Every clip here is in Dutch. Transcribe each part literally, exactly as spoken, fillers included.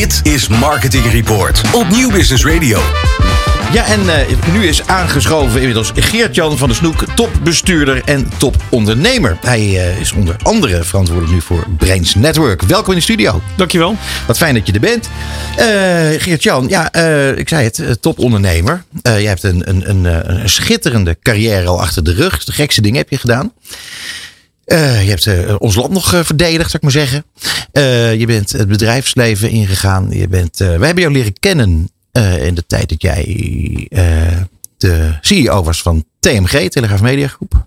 Dit is Marketing Report op Nieuw Business Radio. Ja, en uh, nu is aangeschoven inmiddels Geert-Jan van der Snoek, topbestuurder en topondernemer. Hij uh, is onder andere verantwoordelijk nu voor Brains Netwerk. Welkom in de studio. Dankjewel. Wat fijn dat je er bent. Uh, Geert-Jan, ja, uh, ik zei het, uh, topondernemer. Uh, jij hebt een, een, een, een schitterende carrière al achter de rug. De gekste dingen heb je gedaan. Uh, je hebt uh, ons land nog uh, verdedigd, zou ik maar zeggen. Uh, je bent het bedrijfsleven ingegaan. Je bent, uh, wij hebben jou leren kennen uh, in de tijd dat jij uh, de C E O was van T M G, Telegraaf Media Groep.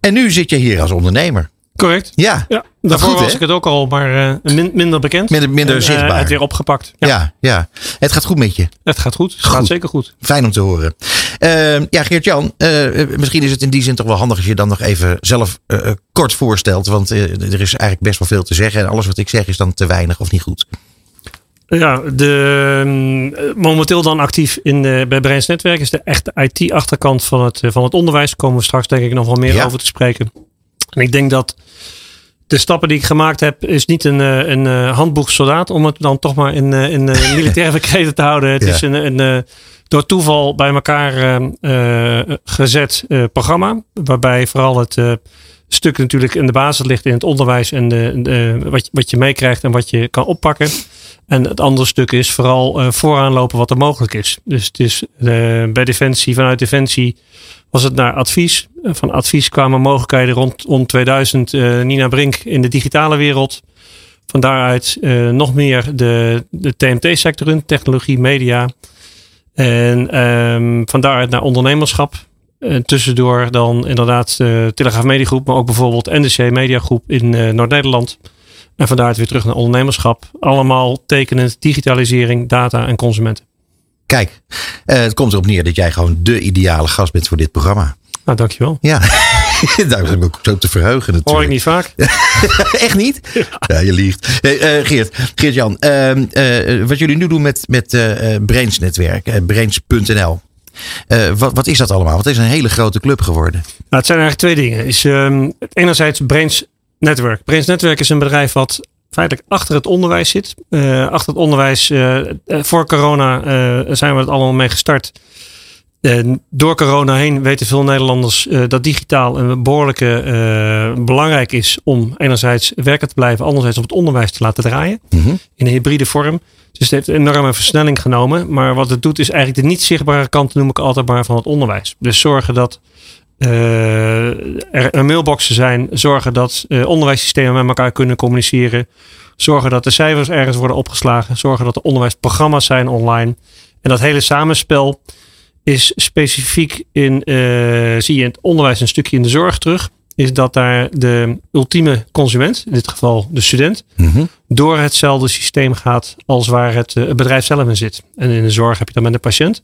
En nu zit je hier als ondernemer. Correct. Ja, ja daarvoor goed, was he? ik het ook al, maar uh, min, minder bekend. Minder, minder en, zichtbaar. Uh, het weer opgepakt. Ja. Ja, ja, het gaat goed met je. Het gaat goed, het goed. gaat zeker goed. Fijn om te horen. Uh, ja, Geert-Jan, uh, misschien is het in die zin toch wel handig als je dan nog even zelf uh, kort voorstelt. Want uh, er is eigenlijk best wel veel te zeggen en alles wat ik zeg is dan te weinig of niet goed. Ja, de, momenteel dan actief in de, bij Brains Netwerk is de echte I T-achterkant van het, van het onderwijs. Daar komen we straks denk ik nog wel meer ja. over te spreken. En ik denk dat de stappen die ik gemaakt heb, is niet een, een, een handboek soldaat. Om het dan toch maar in, in militaire verkreten te houden. Het ja. is een, een door toeval bij elkaar uh, gezet uh, programma. Waarbij vooral het uh, stuk natuurlijk in de basis ligt in het onderwijs. En de, de, wat, wat je meekrijgt en wat je kan oppakken. En het andere stuk is vooral uh, vooraan lopen wat er mogelijk is. Dus het is uh, bij Defensie, vanuit Defensie was het naar advies. Van advies kwamen mogelijkheden rondom tweeduizend. Uh, Nina Brink in de digitale wereld. Van daaruit uh, nog meer de, de T M T-sector in. Technologie, media. En um, van daaruit naar ondernemerschap. En tussendoor dan inderdaad uh, Telegraaf Media Groep. Maar ook bijvoorbeeld N D C Mediagroep in uh, Noord-Nederland. En van daaruit weer terug naar ondernemerschap. Allemaal tekenend digitalisering, data en consumenten. Kijk, uh, het komt erop neer dat jij gewoon de ideale gast bent voor dit programma. Nou, dankjewel. Ja, daar ben ik ook zo te verheugen natuurlijk. Hoor ik niet vaak. Echt niet? Ja, ja je liegt. Hey, uh, Geert, Geert-Jan, uh, uh, wat jullie nu doen met, met uh, Brains Netwerk, uh, Brains punt n l. Uh, wat, wat is dat allemaal? Wat is een hele grote club geworden? Nou, het zijn eigenlijk twee dingen. Is, uh, enerzijds Brains Netwerk. Brains Netwerk is een bedrijf wat feitelijk achter het onderwijs zit. Uh, achter het onderwijs, uh, voor corona uh, zijn we het allemaal mee gestart. Uh, door corona heen weten veel Nederlanders uh, dat digitaal een behoorlijke uh, belangrijk is om enerzijds werken te blijven, anderzijds op het onderwijs te laten draaien. Mm-hmm. In een hybride vorm. Dus het heeft een enorme versnelling genomen. Maar wat het doet is eigenlijk de niet zichtbare kant, noem ik altijd maar, van het onderwijs. Dus zorgen dat Uh, er mailboxen zijn, zorgen dat uh, onderwijssystemen met elkaar kunnen communiceren, zorgen dat de cijfers ergens worden opgeslagen, zorgen dat er onderwijsprogramma's zijn online. En dat hele samenspel is specifiek in, uh, zie je in het onderwijs een stukje in de zorg terug, is dat daar de ultieme consument, in dit geval de student, mm-hmm. door hetzelfde systeem gaat als waar het, uh, het bedrijf zelf in zit. En in de zorg heb je dan met de patiënt.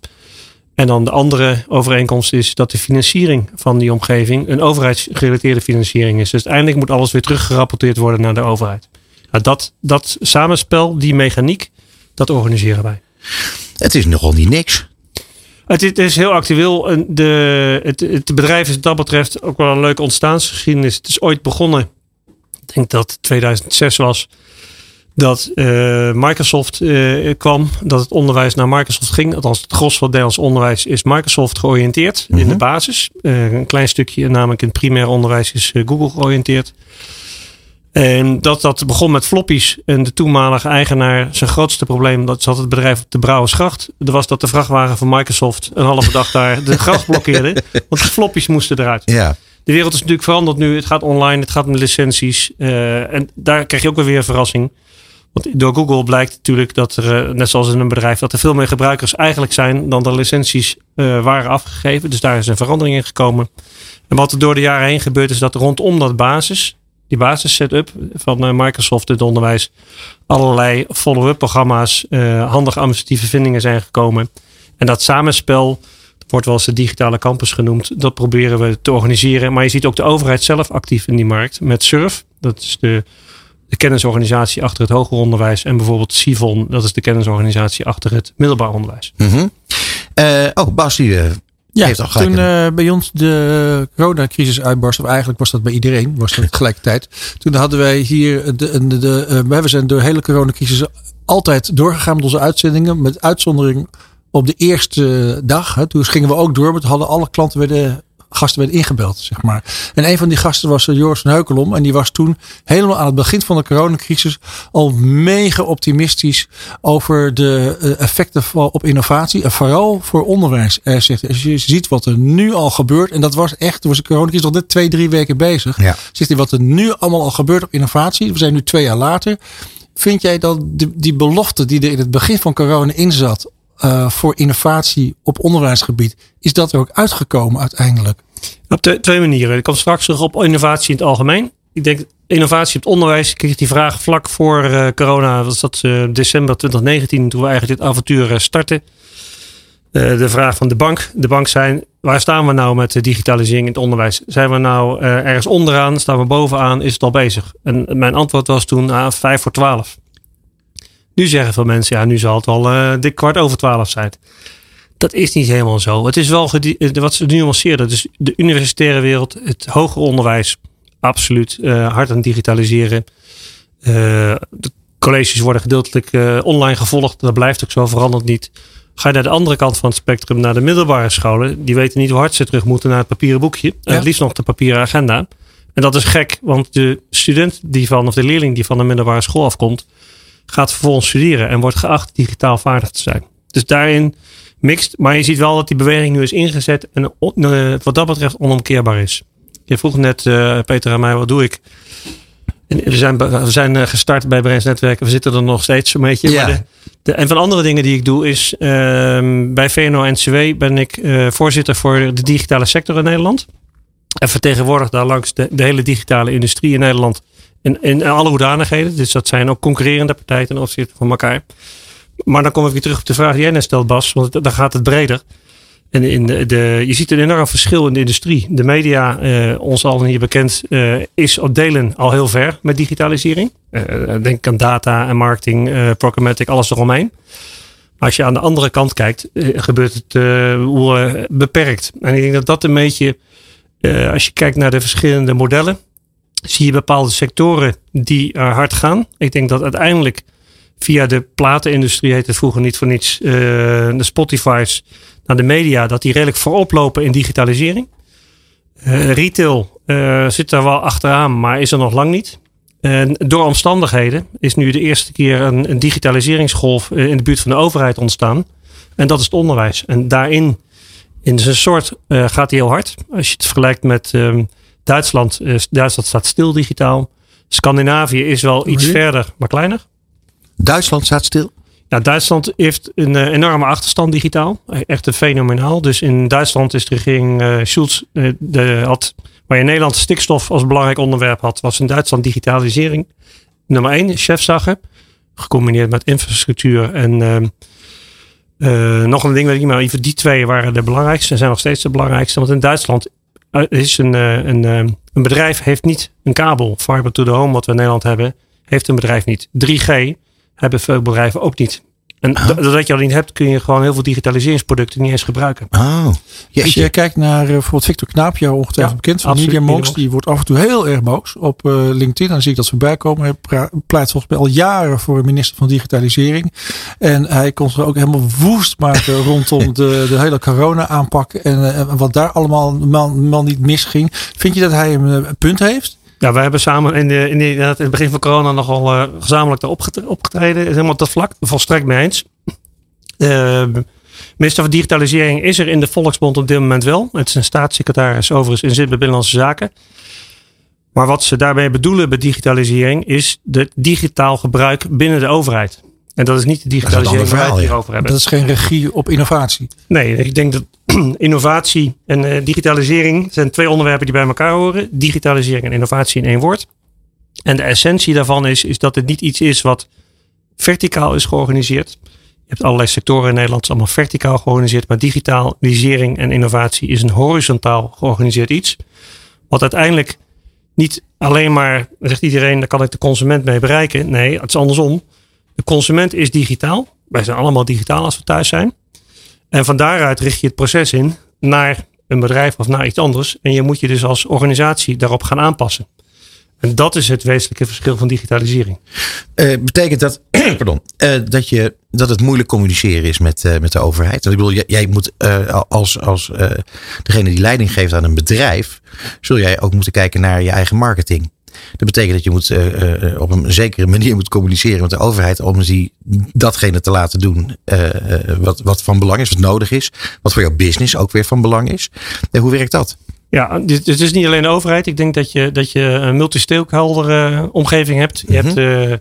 En dan de andere overeenkomst is dat de financiering van die omgeving een overheidsgerelateerde financiering is. Dus uiteindelijk moet alles weer teruggerapporteerd worden naar de overheid. Nou, dat, dat samenspel, die mechaniek, dat organiseren wij. Het is nogal niet niks. Het, het is heel actueel. De, het, het bedrijf is wat dat betreft ook wel een leuke ontstaansgeschiedenis. Het is ooit begonnen, ik denk dat tweeduizend zes was, dat uh, Microsoft uh, kwam, dat het onderwijs naar Microsoft ging. Althans, het gros van het Nederlands onderwijs is Microsoft georiënteerd mm-hmm. in de basis. Uh, een klein stukje, namelijk in het primair onderwijs, is uh, Google georiënteerd. En dat dat begon met floppies. En de toenmalige eigenaar, zijn grootste probleem, dat zat het bedrijf op de Brouwersgracht. Dat was dat de vrachtwagen van Microsoft een halve dag daar de gracht blokkeerde. Want de floppies moesten eruit. Ja. De wereld is natuurlijk veranderd nu. Het gaat online, het gaat met licenties. Uh, en daar krijg je ook weer een verrassing. Want door Google blijkt natuurlijk dat er, net zoals in een bedrijf, dat er veel meer gebruikers eigenlijk zijn dan de licenties uh, waren afgegeven. Dus daar is een verandering in gekomen. En wat er door de jaren heen gebeurt is dat rondom dat basis, die basis setup van uh, Microsoft in het onderwijs, allerlei follow-up programma's, uh, handige administratieve vindingen zijn gekomen. En dat samenspel, dat wordt wel eens de digitale campus genoemd, dat proberen we te organiseren. Maar je ziet ook de overheid zelf actief in die markt met SURF. Dat is de... de kennisorganisatie achter het hoger onderwijs. En bijvoorbeeld Sivon, dat is de kennisorganisatie achter het middelbaar onderwijs. Mm-hmm. Uh, oh, Bas, die uh, ja, heeft al gelijk. Toen uh, bij ons de coronacrisis uitbarst, of eigenlijk was dat bij iedereen, was dat tegelijkertijd. Toen hadden wij hier, de, de, de, uh, we zijn door de hele coronacrisis altijd doorgegaan met onze uitzendingen. Met uitzondering op de eerste dag. Hè, toen gingen we ook door. Maar hadden alle klanten werden, gasten werden ingebeld. Zeg maar. En een van die gasten was Joris Heukelom. En die was toen helemaal aan het begin van de coronacrisis al mega optimistisch over de effecten op innovatie. En vooral voor onderwijs. Hij zegt, als je ziet wat er nu al gebeurt. En dat was echt, toen was de coronacrisis al net twee, drie weken bezig. Ja. Zegt hij, wat er nu allemaal al gebeurt op innovatie. We zijn nu twee jaar later. Vind jij dat die belofte die er in het begin van corona in zat, Uh, voor innovatie op onderwijsgebied, is dat er ook uitgekomen uiteindelijk? Op de, twee manieren. Ik kom straks terug op innovatie in het algemeen. Ik denk innovatie op het onderwijs. Ik kreeg die vraag vlak voor uh, corona. Was dat uh, december twintig negentien, toen we eigenlijk dit avontuur uh, startten. Uh, de vraag van de bank. De bank zei, waar staan we nou met de digitalisering in het onderwijs? Zijn we nou uh, ergens onderaan? Staan we bovenaan? Is het al bezig? En mijn antwoord was toen uh, vijf voor twaalf. Nu zeggen veel mensen, ja, nu zal het al uh, dik kwart over twaalf zijn. Dat is niet helemaal zo. Het is wel gedi- wat ze nuanceerden. Dus de universitaire wereld, het hoger onderwijs, absoluut uh, hard aan het digitaliseren. Uh, de colleges worden gedeeltelijk uh, online gevolgd. Dat blijft ook zo, verandert niet. Ga je naar de andere kant van het spectrum, naar de middelbare scholen. Die weten niet hoe hard ze terug moeten naar het papieren boekje. Ja. Uh, het liefst nog de papieren agenda. En dat is gek, want de student die van, of de leerling die van de middelbare school afkomt, gaat vervolgens studeren en wordt geacht digitaal vaardig te zijn. Dus daarin mixt. Maar je ziet wel dat die beweging nu is ingezet en uh, wat dat betreft onomkeerbaar is. Je vroeg net, uh, Peter aan mij, wat doe ik? En we zijn, we zijn gestart bij Brains Netwerk. We zitten er nog steeds zo'n beetje. Ja. Maar de, de, en van andere dingen die ik doe is, uh, bij V N O N C W ben ik uh, voorzitter voor de digitale sector in Nederland. En vertegenwoordig daar langs de, de hele digitale industrie in Nederland. In, in alle hoedanigheden. Dus dat zijn ook concurrerende partijen ten opzichte van elkaar. Maar dan kom ik weer terug op de vraag die jij net stelt, Bas. Want dan gaat het breder. En in de, de, je ziet een enorm verschil in de industrie. De media, eh, ons al hier bekend, eh, is op delen al heel ver met digitalisering. Eh, denk aan data en marketing, eh, programmatic, alles eromheen. Maar als je aan de andere kant kijkt, eh, gebeurt het eh, beperkt. En ik denk dat dat een beetje, eh, als je kijkt naar de verschillende modellen, zie je bepaalde sectoren die uh, hard gaan. Ik denk dat uiteindelijk via de platenindustrie, heet het vroeger niet voor niets, uh, de Spotify's naar de media, dat die redelijk voorop lopen in digitalisering. Uh, retail uh, zit daar wel achteraan, maar is er nog lang niet. En door omstandigheden is nu de eerste keer een, een digitaliseringsgolf in de buurt van de overheid ontstaan. En dat is het onderwijs. En daarin, in zijn soort, uh, gaat die heel hard. Als je het vergelijkt met Um, Duitsland, Duitsland staat stil digitaal. Scandinavië is wel iets verder, maar kleiner. Duitsland staat stil? Ja, Duitsland heeft een uh, enorme achterstand digitaal. Echt een fenomenaal. Dus in Duitsland is de regering uh, Schulz, uh, de, had, waar in Nederland stikstof als belangrijk onderwerp had, was in Duitsland digitalisering nummer één, chefsache. Gecombineerd met infrastructuur en Uh, uh, nog een ding, weet ik niet, maar die twee waren de belangrijkste en zijn nog steeds de belangrijkste. Want in Duitsland is een, een, een bedrijf heeft niet een kabel. Fiber to the home, wat we in Nederland hebben, heeft een bedrijf niet. drie G hebben veel bedrijven ook niet. En oh. doordat je al niet hebt, kun je gewoon heel veel digitaliseringsproducten niet eens gebruiken. Oh. Ja, als je kijkt naar bijvoorbeeld Victor Knaap, jou ongetwijfeld ja, bekend van Media Moos, die wordt af en toe heel erg boos op uh, LinkedIn. En dan zie ik dat ze voorbij komen. Hij pra- pleit volgens mij al jaren voor een minister van digitalisering. En hij kon zich ook helemaal woest maken rondom de, de hele corona-aanpak en uh, wat daar allemaal man, man niet misging. Vind je dat hij een uh, punt heeft? Ja, wij hebben samen in, de, in, de, in het begin van corona nogal uh, gezamenlijk daar opgetreden. Is helemaal op dat vlak. Volstrekt mee eens. Uh, minister van Digitalisering is er in de Volksbond op dit moment wel. Het is een staatssecretaris overigens in zit bij Binnenlandse Zaken. Maar wat ze daarbij bedoelen bij digitalisering is het digitaal gebruik binnen de overheid. En dat is niet de digitalisering waar we het hier over hebben. Dat is geen regie op innovatie. Nee, ik denk dat innovatie en uh, digitalisering zijn twee onderwerpen die bij elkaar horen. Digitalisering en innovatie in één woord. En de essentie daarvan is, is dat het niet iets is wat verticaal is georganiseerd. Je hebt allerlei sectoren in Nederland, is allemaal verticaal georganiseerd. Maar digitalisering en innovatie is een horizontaal georganiseerd iets. Wat uiteindelijk niet alleen maar, zegt iedereen, daar kan ik de consument mee bereiken. Nee, het is andersom. De consument is digitaal. Wij zijn allemaal digitaal als we thuis zijn. En van daaruit richt je het proces in naar een bedrijf of naar iets anders. En je moet je dus als organisatie daarop gaan aanpassen. En dat is het wezenlijke verschil van digitalisering. Uh, betekent dat, pardon, uh, dat, je, dat het moeilijk communiceren is met, uh, met de overheid? Want ik bedoel, jij, jij moet uh, als, als uh, degene die leiding geeft aan een bedrijf, zul jij ook moeten kijken naar je eigen marketing. Dat betekent dat je moet, uh, uh, op een zekere manier moet communiceren met de overheid om die, datgene te laten doen uh, uh, wat, wat van belang is, wat nodig is. Wat voor jouw business ook weer van belang is. En hoe werkt dat? Ja, het is niet alleen de overheid. Ik denk dat je, dat je een multi-stakeholder uh, omgeving hebt. Je mm-hmm. hebt uh,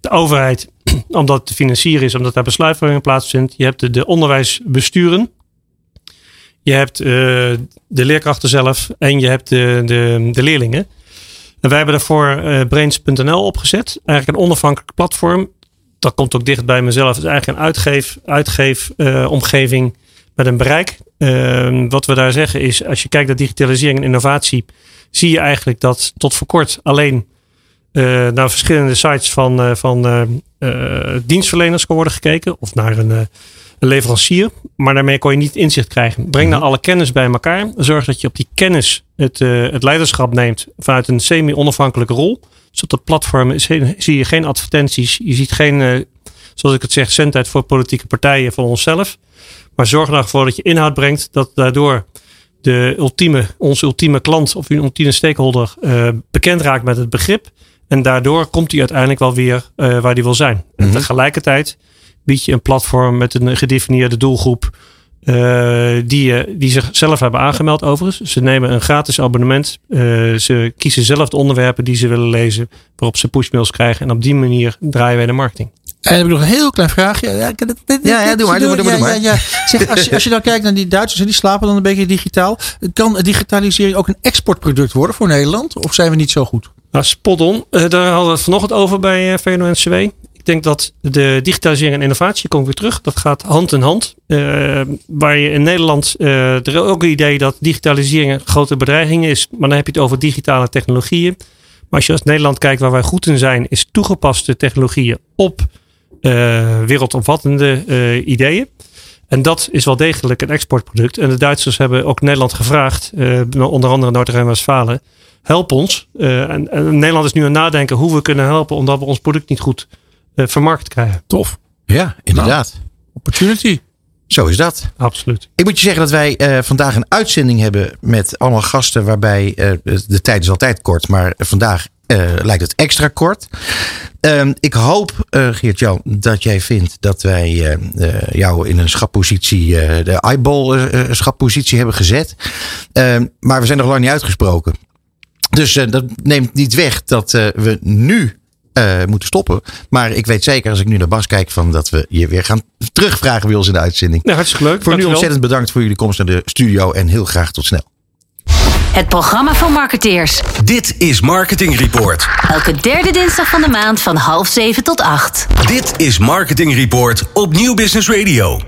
de overheid, omdat het te financieren is, omdat daar besluitvorming plaatsvindt. Je hebt de, de onderwijsbesturen. Je hebt uh, de leerkrachten zelf en je hebt de, de, de leerlingen. En wij hebben daarvoor uh, Brains punt n l opgezet. Eigenlijk een onafhankelijk platform. Dat komt ook dicht bij mezelf. Het is eigenlijk een uitgeef, uitgeef, uh, omgeving met een bereik. Uh, wat we daar zeggen is, als je kijkt naar digitalisering en innovatie, zie je eigenlijk dat tot voor kort alleen uh, naar verschillende sites van, uh, van uh, uh, dienstverleners kon worden gekeken. Of naar een, uh, een leverancier. Maar daarmee kon je niet inzicht krijgen. Breng nou alle kennis bij elkaar. Zorg dat je op die kennis het, uh, het leiderschap neemt vanuit een semi-onafhankelijke rol. Dus op dat platform zie je geen advertenties. Je ziet geen, uh, zoals ik het zeg, zendtijd voor politieke partijen, voor onszelf. Maar zorg er voor dat je inhoud brengt. Dat daardoor de ultieme, onze ultieme klant of uw ultieme stakeholder uh, bekend raakt met het begrip. En daardoor komt hij uiteindelijk wel weer uh, waar hij wil zijn. Mm-hmm. En tegelijkertijd bied je een platform met een gedefinieerde doelgroep. Uh, die, uh, die zichzelf hebben aangemeld overigens. Ze nemen een gratis abonnement. Uh, ze kiezen zelf de onderwerpen die ze willen lezen. Waarop ze pushmails krijgen. En op die manier draaien wij de marketing. En heb ik nog een heel klein vraagje. Ja, ja, ja doe maar. Doe maar, doe maar, doe maar. Ja, ja, ja. Zeg, als, je, als je dan kijkt naar die Duitsers, die slapen dan een beetje digitaal. Kan digitalisering ook een exportproduct worden voor Nederland? Of zijn we niet zo goed? Nou, spot on. Uh, daar hadden we het vanochtend over bij uh, V N O N C W. Ik denk dat de digitalisering en innovatie, kom ik weer terug, dat gaat hand in hand. Uh, waar je in Nederland uh, er ook het idee dat digitalisering een grote bedreiging is. Maar dan heb je het over digitale technologieën. Maar als je als Nederland kijkt waar wij goed in zijn, is toegepaste technologieën op Uh, wereldomvattende uh, ideeën. En dat is wel degelijk een exportproduct. En de Duitsers hebben ook Nederland gevraagd, Uh, onder andere Noord-Rijn-Westfalen, help ons. Uh, en, en Nederland is nu aan het nadenken hoe we kunnen helpen, omdat we ons product niet goed uh, vermarkt krijgen. Tof. Ja, inderdaad. Nou, opportunity. Zo is dat. Absoluut. Ik moet je zeggen dat wij uh, vandaag een uitzending hebben met allemaal gasten, waarbij uh, de tijd is altijd kort, maar vandaag Uh, lijkt het extra kort. Uh, ik hoop, uh, Geert-Jan, dat jij vindt dat wij uh, uh, jou in een schappositie, uh, de eyeball uh, schappositie hebben gezet. Uh, maar we zijn nog lang niet uitgesproken. Dus uh, dat neemt niet weg dat uh, we nu uh, moeten stoppen. Maar ik weet zeker, als ik nu naar Bas kijk, van dat we je weer gaan terugvragen bij ons in de uitzending. Nou, hartstikke leuk. Voor Dankjewel. Nu ontzettend bedankt voor jullie komst naar de studio en heel graag tot snel. Het programma van marketeers. Dit is Marketing Report. Elke derde dinsdag van de maand van half zeven tot acht. Dit is Marketing Report op Nieuw Business Radio.